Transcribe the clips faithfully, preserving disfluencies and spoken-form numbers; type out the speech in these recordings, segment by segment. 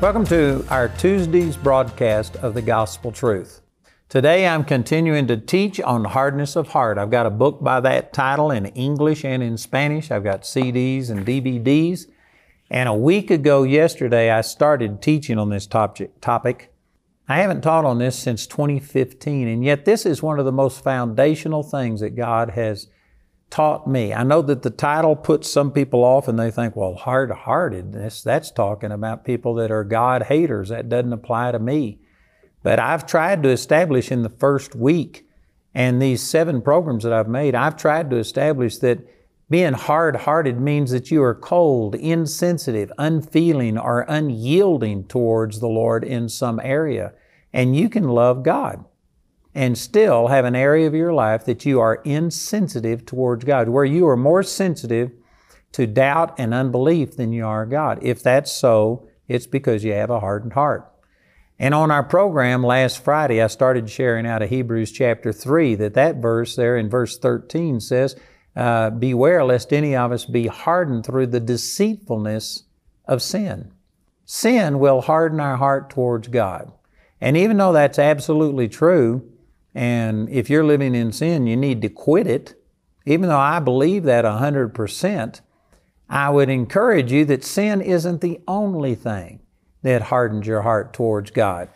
Welcome to our Tuesday's broadcast of the Gospel Truth. Today I'm continuing to teach on hardness of heart. I've got a book by that title in English and in Spanish. I've got C Ds and D V Ds. And a week ago yesterday, I started teaching on this topic. I haven't taught on this since twenty fifteen, and yet this is one of the most foundational things that God has taught me. I know that the title puts some people off and they think, well, hard-heartedness, that's talking about people that are God haters. That doesn't apply to me. But I've tried to establish in the first week and these seven programs that I've made, I've tried to establish that being hard-hearted means that you are cold, insensitive, unfeeling, or unyielding towards the Lord in some area. And you can love God and still have an area of your life that you are insensitive towards God, where you are more sensitive to doubt and unbelief than you are God. If that's so, it's because you have a hardened heart. And on our program last Friday, I started sharing out of Hebrews chapter three that that verse there in verse thirteen says, uh, beware lest any of us be hardened through the deceitfulness of sin. Sin will harden our heart towards God. And even though that's absolutely true, and if you're living in sin, you need to quit it. Even though I believe that one hundred percent, I would encourage you that sin isn't the only thing that hardens your heart towards God.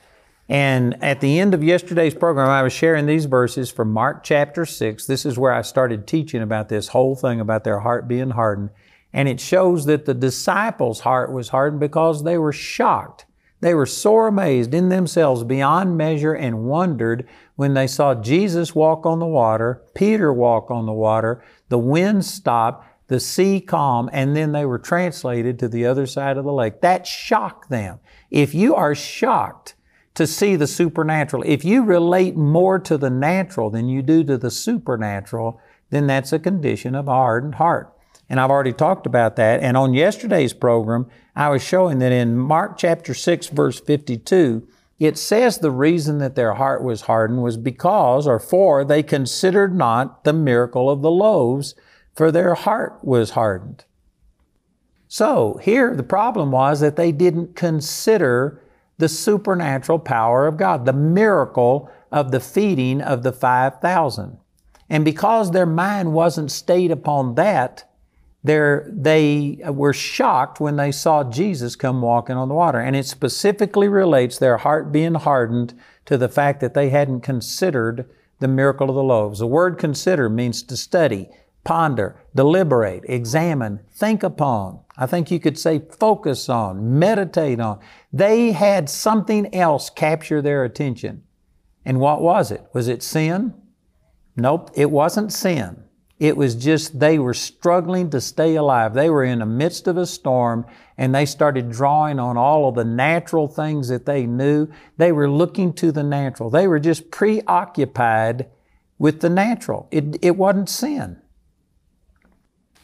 And at the end of yesterday's program, I was sharing these verses from Mark chapter six. This is where I started teaching about this whole thing about their heart being hardened. And it shows that the disciples' heart was hardened because they were shocked. They were sore amazed in themselves beyond measure and wondered when they saw Jesus walk on the water, Peter walk on the water, the wind stop, the sea calm, and then they were translated to the other side of the lake. That shocked them. If you are shocked to see the supernatural, if you relate more to the natural than you do to the supernatural, then that's a condition of a hardened heart. And I've already talked about that. And on yesterday's program, I was showing that in Mark chapter six, verse fifty-two, it says the reason that their heart was hardened was because, or for, they considered not the miracle of the loaves, for their heart was hardened. So here the problem was that they didn't consider the supernatural power of God, the miracle of the feeding of the five thousand. And because their mind wasn't stayed upon that, They're, they were shocked when they saw Jesus come walking on the water. And it specifically relates their heart being hardened to the fact that they hadn't considered the miracle of the loaves. The word consider means to study, ponder, deliberate, examine, think upon. I think you could say focus on, meditate on. They had something else capture their attention. And what was it? Was it sin? Nope, it wasn't sin. It was just they were struggling to stay alive. They were in the midst of a storm, and they started drawing on all of the natural things that they knew. They were looking to the natural. They were just preoccupied with the natural. It, it wasn't sin.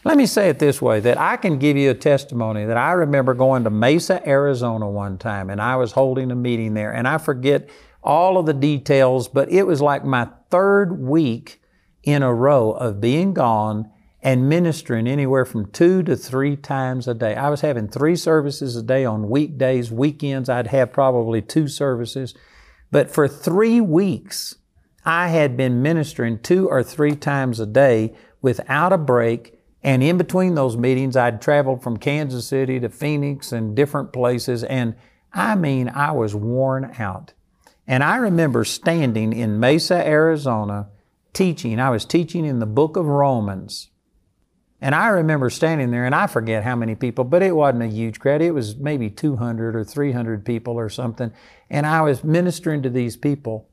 Let me say it this way, that I can give you a testimony that I remember going to Mesa, Arizona one time, and I was holding a meeting there, and I forget all of the details, but it was like my third week in a row of being gone and ministering anywhere from two to three times a day. I was having three services a day on weekdays, weekends. I'd have probably two services. But for three weeks, I had been ministering two or three times a day without a break. And in between those meetings, I'd traveled from Kansas City to Phoenix and different places. And I mean, I was worn out. And I remember standing in Mesa, Arizona, teaching. I was teaching in the book of Romans. And I remember standing there, and I forget how many people, but it wasn't a huge crowd. It was maybe two hundred or three hundred people or something. And I was ministering to these people.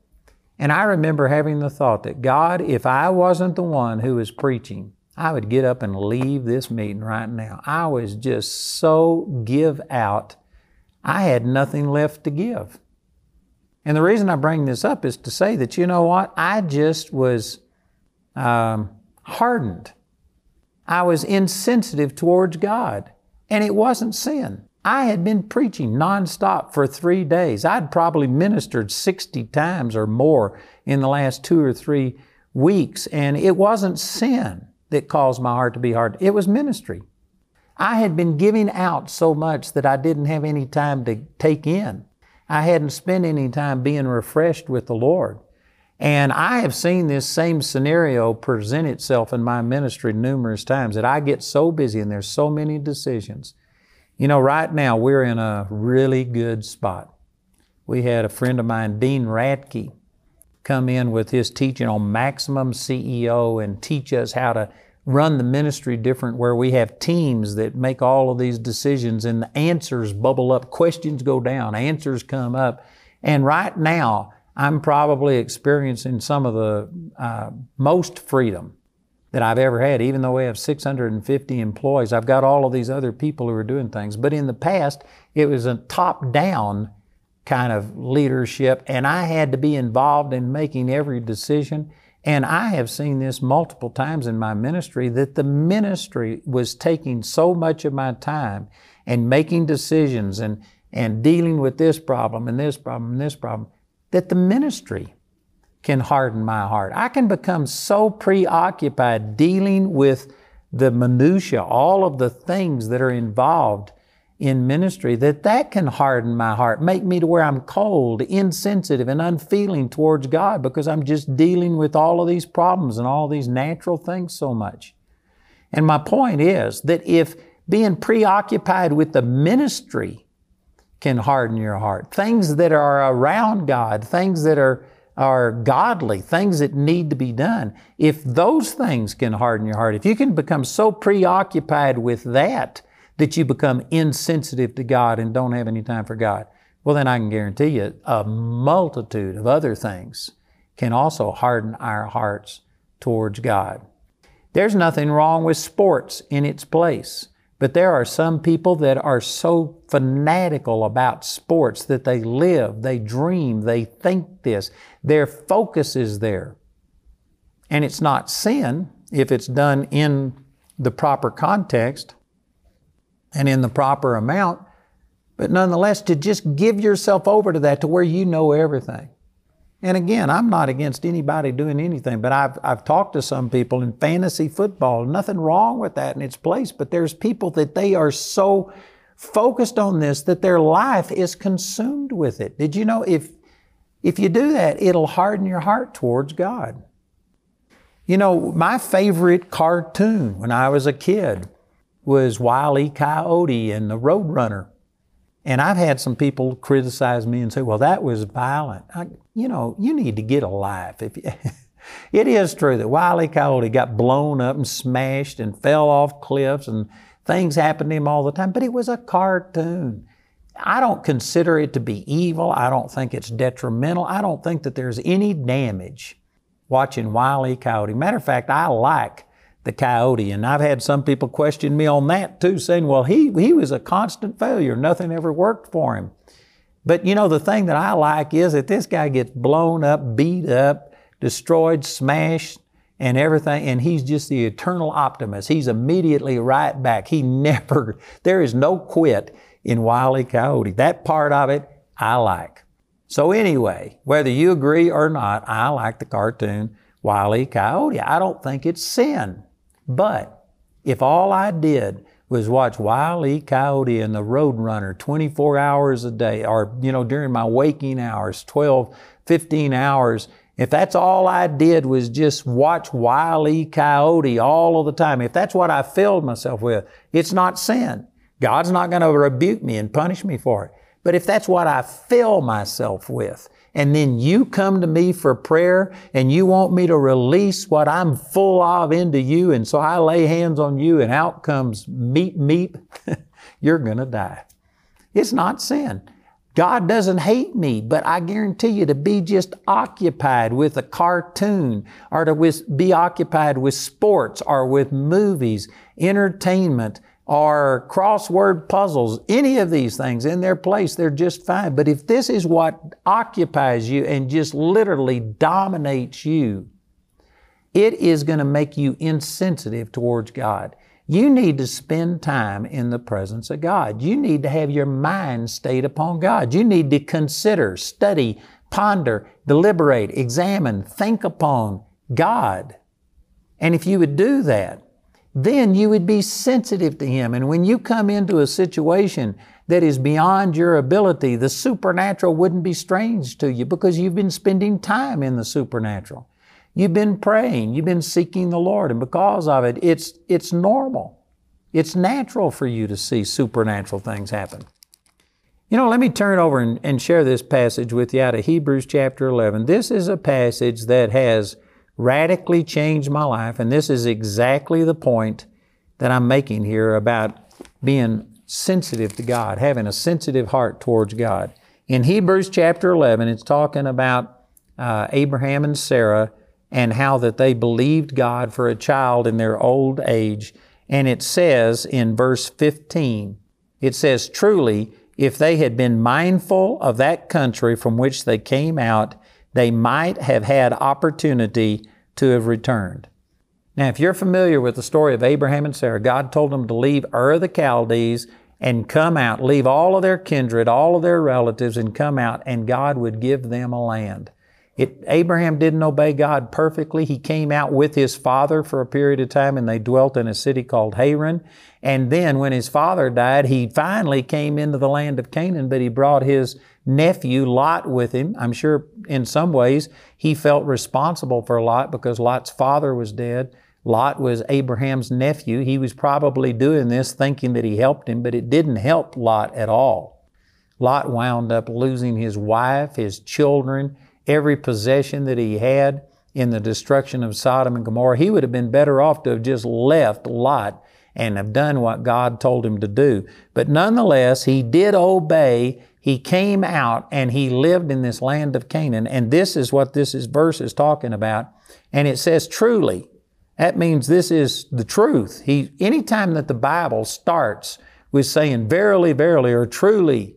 And I remember having the thought that, God, if I wasn't the one who was preaching, I would get up and leave this meeting right now. I was just so give out. I had nothing left to give. And the reason I bring this up is to say that, you know what, I just was um, hardened. I was insensitive towards God, and it wasn't sin. I had been preaching nonstop for three days. I'd probably ministered sixty times or more in the last two or three weeks, and it wasn't sin that caused my heart to be hardened. It was ministry. I had been giving out so much that I didn't have any time to take in. I hadn't spent any time being refreshed with the Lord. And I have seen this same scenario present itself in my ministry numerous times, that I get so busy and there's so many decisions. You know, right now we're in a really good spot. We had a friend of mine, Dean Radke, come in with his teaching on Maximum C E O and teach us how to run the ministry different, where we have teams that make all of these decisions and the answers bubble up, questions go down, answers come up. And right now, I'm probably experiencing some of the uh, most freedom that I've ever had. Even though we have six hundred fifty employees, I've got all of these other people who are doing things. But in the past, it was a top-down kind of leadership, and I had to be involved in making every decision. And I have seen this multiple times in my ministry, that the ministry was taking so much of my time and making decisions and, and dealing with this problem and this problem and this problem, that the ministry can harden my heart. I can become so preoccupied dealing with the minutiae, all of the things that are involved in ministry, that that can harden my heart, make me to where I'm cold, insensitive, and unfeeling towards God, because I'm just dealing with all of these problems and all these natural things so much. And my point is that if being preoccupied with the ministry can harden your heart, things that are around God, things that are, are godly, things that need to be done, if those things can harden your heart, if you can become so preoccupied with that that you become insensitive to God and don't have any time for God, well, then I can guarantee you a multitude of other things can also harden our hearts towards God. There's nothing wrong with sports in its place, but there are some people that are so fanatical about sports that they live, they dream, they think this. Their focus is there. And it's not sin if it's done in the proper context and in the proper amount, but nonetheless, to just give yourself over to that, to where you know everything. And again, I'm not against anybody doing anything, but I've, I've talked to some people in fantasy football, nothing wrong with that in its place, but there's people that they are so focused on this that their life is consumed with it. Did you know if, if you do that, it'll harden your heart towards God? You know, my favorite cartoon when I was a kid was Wile E. Coyote and the Roadrunner. And I've had some people criticize me and say, well, that was violent. I, you know, you need to get a life. If you it is true that Wile E. Coyote got blown up and smashed and fell off cliffs and things happened to him all the time, but it was a cartoon. I don't consider it to be evil. I don't think it's detrimental. I don't think that there's any damage watching Wile E. Coyote. Matter of fact, I like the coyote. And I've had some people question me on that too, saying, well, he, he was a constant failure. Nothing ever worked for him. But you know, the thing that I like is that this guy gets blown up, beat up, destroyed, smashed, and everything. And he's just the eternal optimist. He's immediately right back. He never, there is no quit in Wile E. Coyote. That part of it, I like. So anyway, whether you agree or not, I like the cartoon Wile E. Coyote. I don't think it's sin. But if all I did was watch Wile E. Coyote and the Roadrunner twenty-four hours a day, or, you know, during my waking hours, twelve, fifteen hours, if that's all I did was just watch Wile E. Coyote all of the time, if that's what I filled myself with, it's not sin. God's not going to rebuke me and punish me for it. But if that's what I fill myself with, and then you come to me for prayer and you want me to release what I'm full of into you, and so I lay hands on you and out comes meep, meep, you're going to die. It's not sin. God doesn't hate me, but I guarantee you, to be just occupied with a cartoon, or to be occupied with sports or with movies, entertainment, or crossword puzzles, any of these things in their place, they're just fine. But if this is what occupies you and just literally dominates you, it is going to make you insensitive towards God. You need to spend time in the presence of God. You need to have your mind stayed upon God. You need to consider, study, ponder, deliberate, examine, think upon God. And if you would do that, then you would be sensitive to Him. And when you come into a situation that is beyond your ability, the supernatural wouldn't be strange to you because you've been spending time in the supernatural. You've been praying, you've been seeking the Lord, and because of it, it's, it's normal. It's natural for you to see supernatural things happen. You know, let me turn over and, and share this passage with you out of Hebrews chapter eleven. This is a passage that has radically changed my life, and this is exactly the point that I'm making here about being sensitive to God, having a sensitive heart towards God. In Hebrews chapter eleven, it's talking about uh, Abraham and Sarah and how that they believed God for a child in their old age. And it says in verse fifteen, it says, "Truly, if they had been mindful of that country from which they came out, they might have had opportunity to have returned." Now, if you're familiar with the story of Abraham and Sarah, God told them to leave Ur of the Chaldees and come out, leave all of their kindred, all of their relatives, and come out, and God would give them a land. It, Abraham didn't obey God perfectly. He came out with his father for a period of time, and they dwelt in a city called Haran. And then when his father died, he finally came into the land of Canaan, but he brought his nephew Lot with him. I'm sure in some ways he felt responsible for Lot because Lot's father was dead. Lot was Abraham's nephew. He was probably doing this thinking that he helped him, but it didn't help Lot at all. Lot wound up losing his wife, his children, every possession that he had in the destruction of Sodom and Gomorrah. He would have been better off to have just left Lot and have done what God told him to do. But nonetheless, he did obey. He came out and he lived in this land of Canaan. And this is what this is, verse is talking about. And it says, truly. That means this is the truth. He, anytime that the Bible starts with saying, verily, verily, or truly,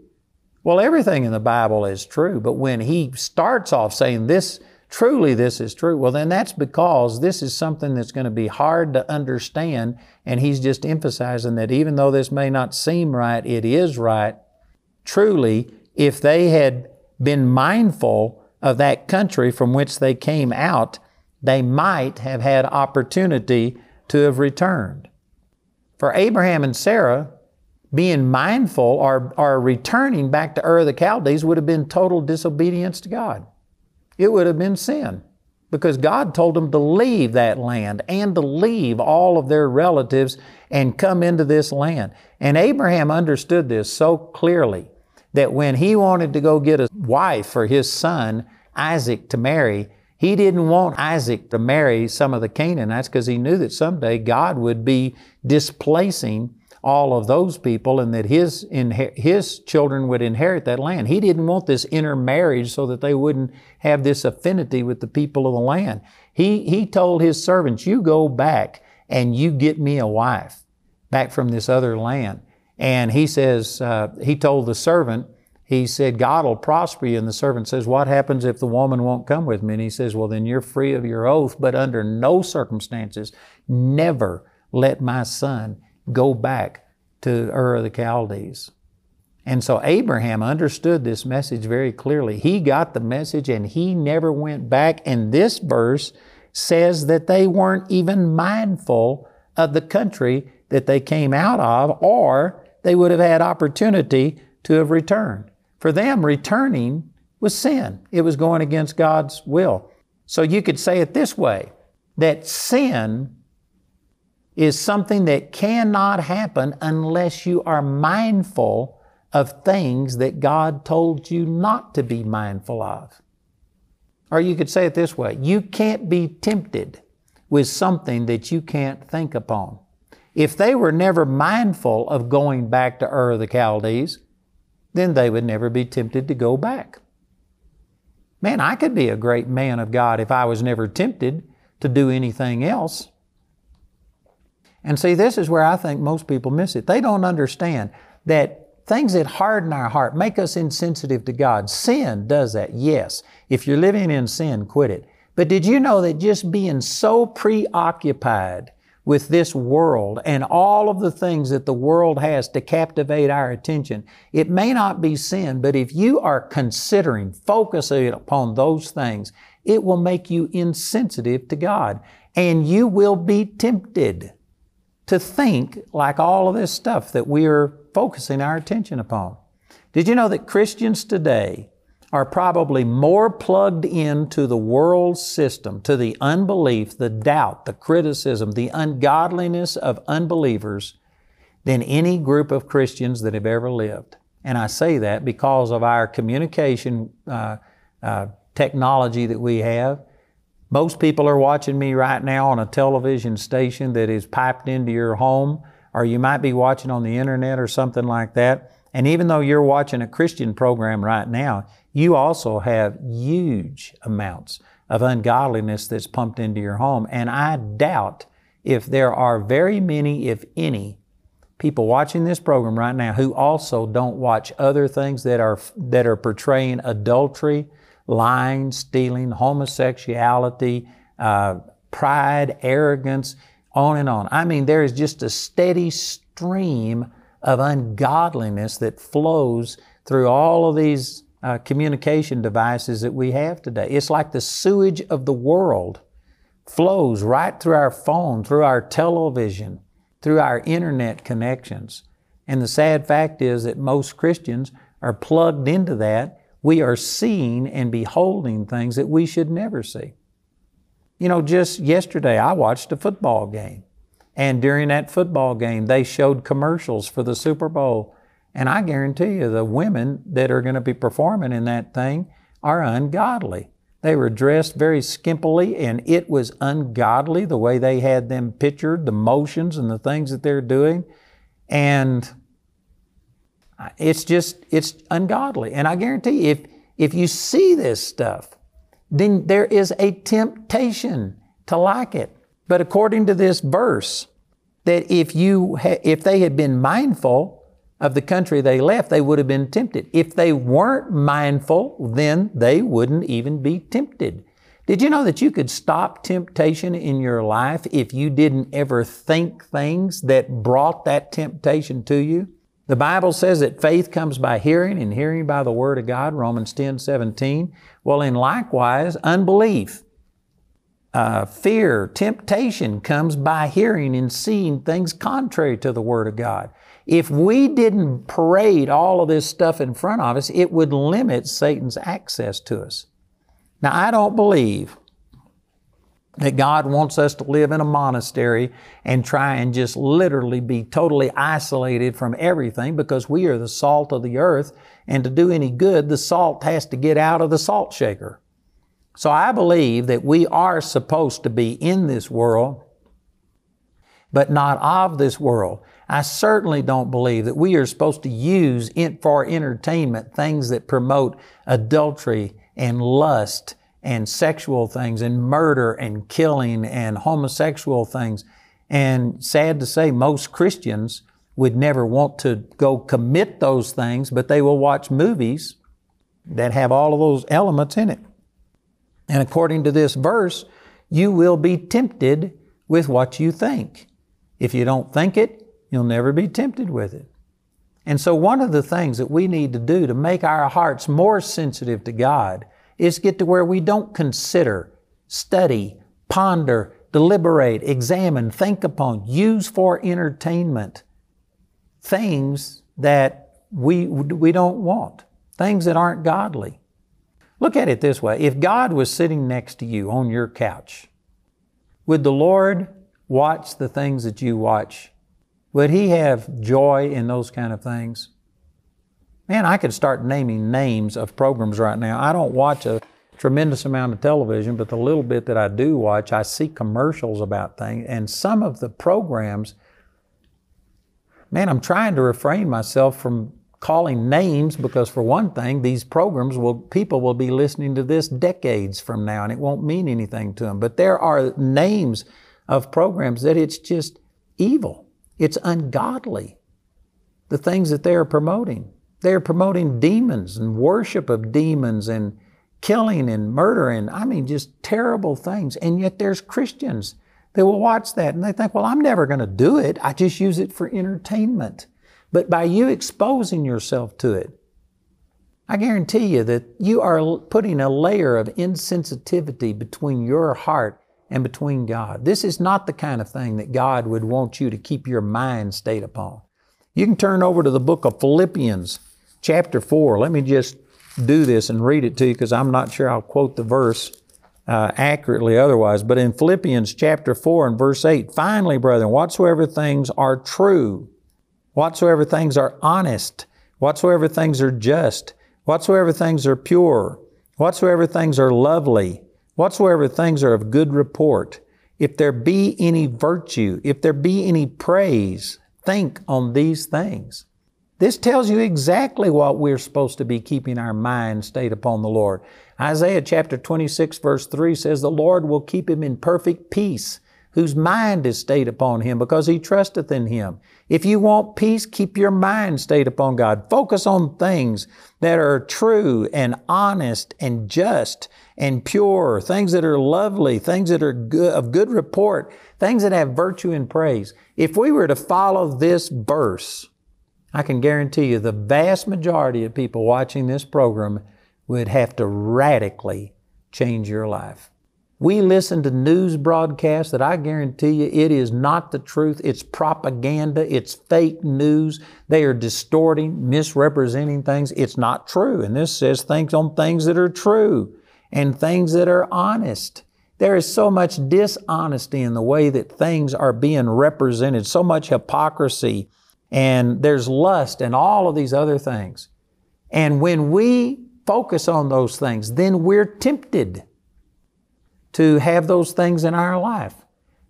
well, everything in the Bible is true. But when he starts off saying this, truly this is true, well, then that's because this is something that's going to be hard to understand. And he's just emphasizing that even though this may not seem right, it is right. Truly, if they had been mindful of that country from which they came out, they might have had opportunity to have returned. For Abraham and Sarah, being mindful or, or returning back to Ur of the Chaldees would have been total disobedience to God. It would have been sin because God told them to leave that land and to leave all of their relatives and come into this land. And Abraham understood this so clearly that when he wanted to go get a wife for his son, Isaac, to marry, he didn't want Isaac to marry some of the Canaanites because he knew that someday God would be displacing all of those people and that his, inher- his children would inherit that land. He didn't want this intermarriage so that they wouldn't have this affinity with the people of the land. He, he told his servants, you go back and you get me a wife back from this other land. And he says, uh, he told the servant, he said, God will prosper you. And the servant says, what happens if the woman won't come with me? And he says, well, then you're free of your oath, but under no circumstances, never let my son go back to Ur of the Chaldees. And so Abraham understood this message very clearly. He got the message and he never went back. And this verse says that they weren't even mindful of the country that they came out of, or they would have had opportunity to have returned. For them, returning was sin. It was going against God's will. So you could say it this way, that sin is something that cannot happen unless you are mindful of things that God told you not to be mindful of. Or you could say it this way, you can't be tempted with something that you can't think upon. If they were never mindful of going back to Ur of the Chaldees, then they would never be tempted to go back. Man, I could be a great man of God if I was never tempted to do anything else. And see, this is where I think most people miss it. They don't understand that things that harden our heart make us insensitive to God. Sin does that, yes. If you're living in sin, quit it. But did you know that just being so preoccupied with this world and all of the things that the world has to captivate our attention, it may not be sin, but if you are considering, focusing upon those things, it will make you insensitive to God. And you will be tempted to think like all of this stuff that we are focusing our attention upon. Did you know that Christians today are probably more plugged into the world's system, to the unbelief, the doubt, the criticism, the ungodliness of unbelievers than any group of Christians that have ever lived? And I say that because of our communication uh, uh, technology that we have. Most people are watching me right now on a television station that is piped into your home, or you might be watching on the internet or something like that. And even though you're watching a Christian program right now, you also have huge amounts of ungodliness that's pumped into your home. And I doubt if there are very many, if any, people watching this program right now who also don't watch other things that are, that are portraying adultery, lying, stealing, homosexuality, uh, pride, arrogance, on and on. I mean, there is just a steady stream of ungodliness that flows through all of these uh, communication devices that we have today. It's like the sewage of the world flows right through our phone, through our television, through our internet connections. And the sad fact is that most Christians are plugged into that. We are seeing and beholding things that we should never see. You know, just yesterday I watched a football game, and during that football game they showed commercials for the Super Bowl, and I guarantee you the women that are going to be performing in that thing are ungodly. They were dressed very skimpily, and it was ungodly the way they had them pictured, the motions and the things that they're doing. And It's just, it's ungodly. And I guarantee you, if, if you see this stuff, then there is a temptation to like it. But according to this verse, that if you, ha- if they had been mindful of the country they left, they would have been tempted. If they weren't mindful, then they wouldn't even be tempted. Did you know that you could stop temptation in your life if you didn't ever think things that brought that temptation to you? The Bible says that faith comes by hearing, and hearing by the Word of God, Romans ten seventeen. Well, and likewise, unbelief, uh, fear, temptation comes by hearing and seeing things contrary to the Word of God. If we didn't parade all of this stuff in front of us, it would limit Satan's access to us. Now, I don't believe that God wants us to live in a monastery and try and just literally be totally isolated from everything, because we are the salt of the earth, and to do any good, the salt has to get out of the salt shaker. So I believe that we are supposed to be in this world, but not of this world. I certainly don't believe that we are supposed to use it for entertainment things that promote adultery and lust and sexual things and murder and killing and homosexual things. And sad to say, most Christians would never want to go commit those things, but they will watch movies that have all of those elements in it. And according to this verse, you will be tempted with what you think. If you don't think it, you'll never be tempted with it. And so one of the things that we need to do to make our hearts more sensitive to God is get to where we don't consider, study, ponder, deliberate, examine, think upon, use for entertainment things that we, we don't want, things that aren't godly. Look at it this way. If God was sitting next to you on your couch, would the Lord watch the things that you watch? Would He have joy in those kind of things? Man, I could start naming names of programs right now. I don't watch a tremendous amount of television, but the little bit that I do watch, I see commercials about things. And some of the programs, man, I'm trying to refrain myself from calling names, because for one thing, these programs will, people will be listening to this decades from now, and it won't mean anything to them. But there are names of programs that it's just evil. It's ungodly, the things that they are promoting. They are promoting demons and worship of demons and killing and murdering. I mean, just terrible things. And yet there's Christians that will watch that and they think, well, I'm never going to do it. I just use it for entertainment. But by you exposing yourself to it, I guarantee you that you are putting a layer of insensitivity between your heart and between God. This is not the kind of thing that God would want you to keep your mind stayed upon. You can turn over to the book of Philippians, chapter four. Let me just do this and read it to you because I'm not sure I'll quote the verse uh, accurately otherwise. But in Philippians chapter four and verse eight, finally, brethren, whatsoever things are true, whatsoever things are honest, whatsoever things are just, whatsoever things are pure, whatsoever things are lovely, whatsoever things are of good report, if there be any virtue, if there be any praise, think on these things. This tells you exactly what we're supposed to be keeping our mind stayed upon the Lord. Isaiah chapter twenty-six verse three says, the Lord will keep him in perfect peace, whose mind is stayed upon Him because he trusteth in Him. If you want peace, keep your mind stayed upon God. Focus on things that are true and honest and just and pure, things that are lovely, things that are good, of good report, things that have virtue and praise. If we were to follow this verse, I can guarantee you the vast majority of people watching this program would have to radically change your life. We listen to news broadcasts that I guarantee you it is not the truth. It's propaganda. It's fake news. They are distorting, misrepresenting things. It's not true. And this says things on things that are true and things that are honest. There is so much dishonesty in the way that things are being represented, so much hypocrisy, and there's lust and all of these other things. And when we focus on those things, then we're tempted to have those things in our life.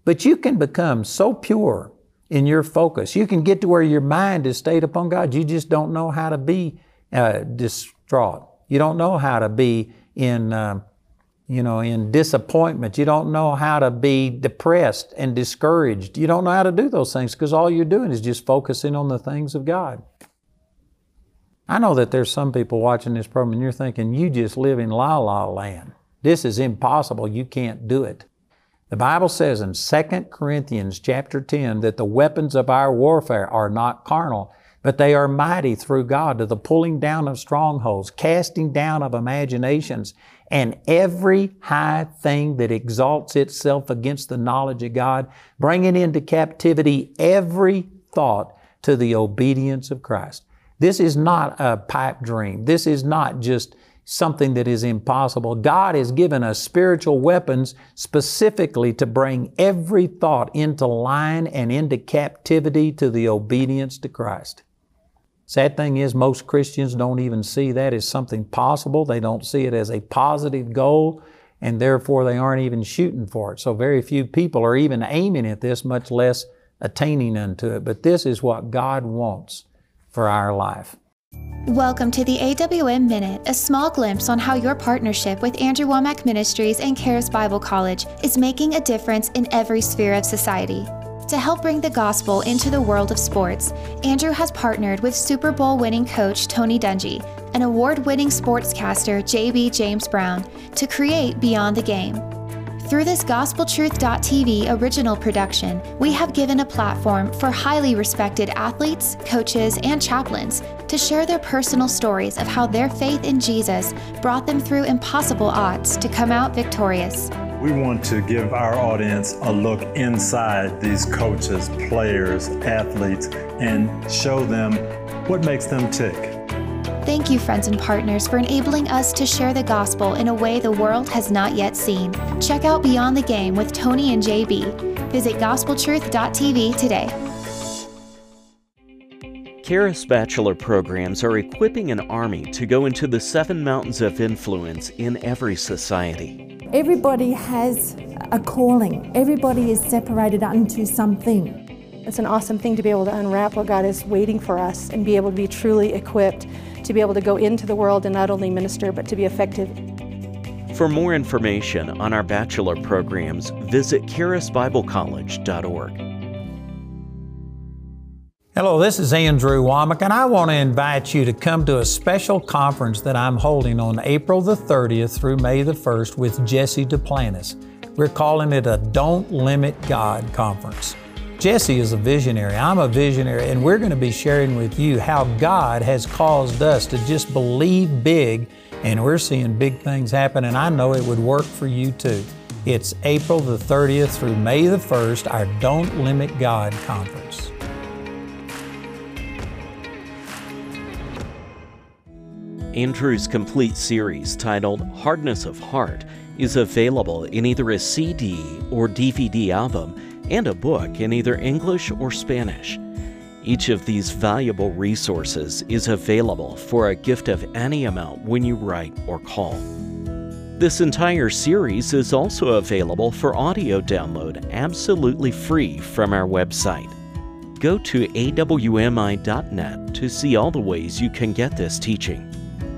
But you can become so pure in your focus. You can get to where your mind is stayed upon God. You just don't know how to be uh, distraught. You don't know how to be in, uh, you know, in disappointment. You don't know how to be depressed and discouraged. You don't know how to do those things because all you're doing is just focusing on the things of God. I know that there's some people watching this program and you're thinking, you just live in la-la land. This is impossible. You can't do it. The Bible says in Second Corinthians chapter ten that the weapons of our warfare are not carnal, but they are mighty through God to the pulling down of strongholds, casting down of imaginations, and every high thing that exalts itself against the knowledge of God, bringing into captivity every thought to the obedience of Christ. This is not a pipe dream. This is not just something that is impossible. God has given us spiritual weapons specifically to bring every thought into line and into captivity to the obedience to Christ. Sad thing is, most Christians don't even see that as something possible. They don't see it as a positive goal, and therefore they aren't even shooting for it. So very few people are even aiming at this, much less attaining unto it. But this is what God wants for our life. Welcome to the A W M Minute, a small glimpse on how your partnership with Andrew Womack Ministries and Charis Bible College is making a difference in every sphere of society. To help bring the gospel into the world of sports, Andrew has partnered with Super Bowl winning coach Tony Dungy and award-winning sportscaster J B James Brown to create Beyond the Game. Through this Gospel Truth dot T V original production, we have given a platform for highly respected athletes, coaches, and chaplains to share their personal stories of how their faith in Jesus brought them through impossible odds to come out victorious. We want to give our audience a look inside these coaches, players, athletes, and show them what makes them tick. Thank you, friends and partners, for enabling us to share the gospel in a way the world has not yet seen. Check out Beyond the Game with Tony and J B. Visit Gospel Truth dot T V today. Charis Bachelor programs are equipping an army to go into the seven mountains of influence in every society. Everybody has a calling. Everybody is separated unto something. It's an awesome thing to be able to unwrap what God is waiting for us and be able to be truly equipped to be able to go into the world and not only minister, but to be effective. For more information on our bachelor programs, visit Charis Bible College dot org. Hello, this is Andrew Womack, and I want to invite you to come to a special conference that I'm holding on April the thirtieth through May the first with Jesse Duplantis. We're calling it a Don't Limit God Conference. Jesse is a visionary, I'm a visionary, and we're going to be sharing with you how God has caused us to just believe big, and we're seeing big things happen, and I know it would work for you too. It's April the thirtieth through May the first, our Don't Limit God Conference. Andrew's complete series titled Hardness of Heart is available in either a C D or D V D album and a book in either English or Spanish. Each of these valuable resources is available for a gift of any amount when you write or call. This entire series is also available for audio download absolutely free from our website. Go to A W M I dot net to see all the ways you can get this teaching.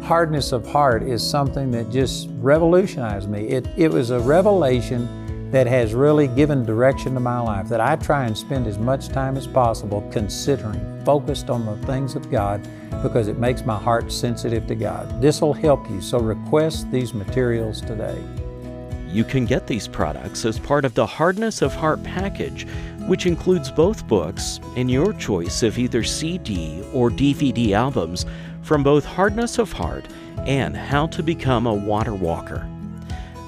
Hardness of heart is something that just revolutionized me. It, it was a revelation that has really given direction to my life, that I try and spend as much time as possible considering, focused on the things of God, because it makes my heart sensitive to God. This will help you, so request these materials today. You can get these products as part of the Hardness of Heart package, which includes both books and your choice of either C D or D V D albums from both Hardness of Heart and How to Become a Water Walker.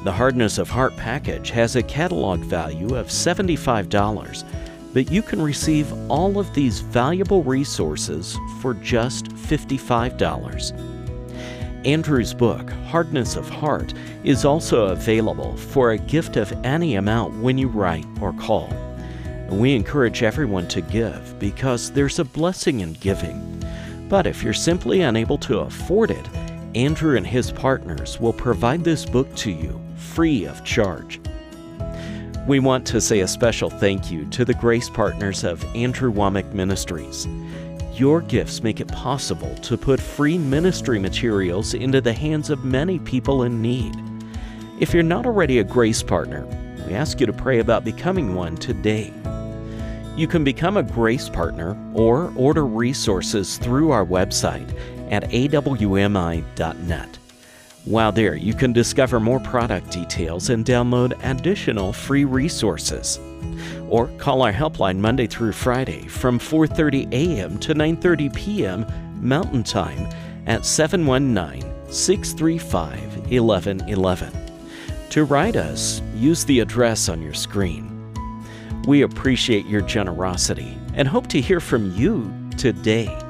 The Hardness of Heart package has a catalog value of seventy-five dollars, but you can receive all of these valuable resources for just fifty-five dollars. Andrew's book, Hardness of Heart, is also available for a gift of any amount when you write or call. We encourage everyone to give because there's a blessing in giving. But if you're simply unable to afford it, Andrew and his partners will provide this book to you free of charge. We want to say a special thank you to the Grace Partners of Andrew Womack Ministries. Your gifts make it possible to put free ministry materials into the hands of many people in need. If you're not already a Grace Partner, we ask you to pray about becoming one today. You can become a Grace Partner or order resources through our website at A W M I dot net. While there, you can discover more product details and download additional free resources. Or call our helpline Monday through Friday from four thirty a m to nine thirty p m Mountain Time at seven one nine, six three five, one one one one. To write us, use the address on your screen. We appreciate your generosity and hope to hear from you today.